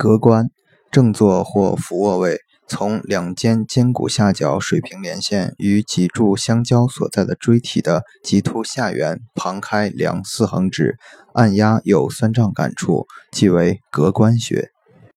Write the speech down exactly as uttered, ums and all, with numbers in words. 膈关正坐或俯卧位，从两肩肩骨下角水平连线与脊柱相交所在的椎体的棘突下缘旁开两四横指，按压有酸胀感处，即为膈关穴。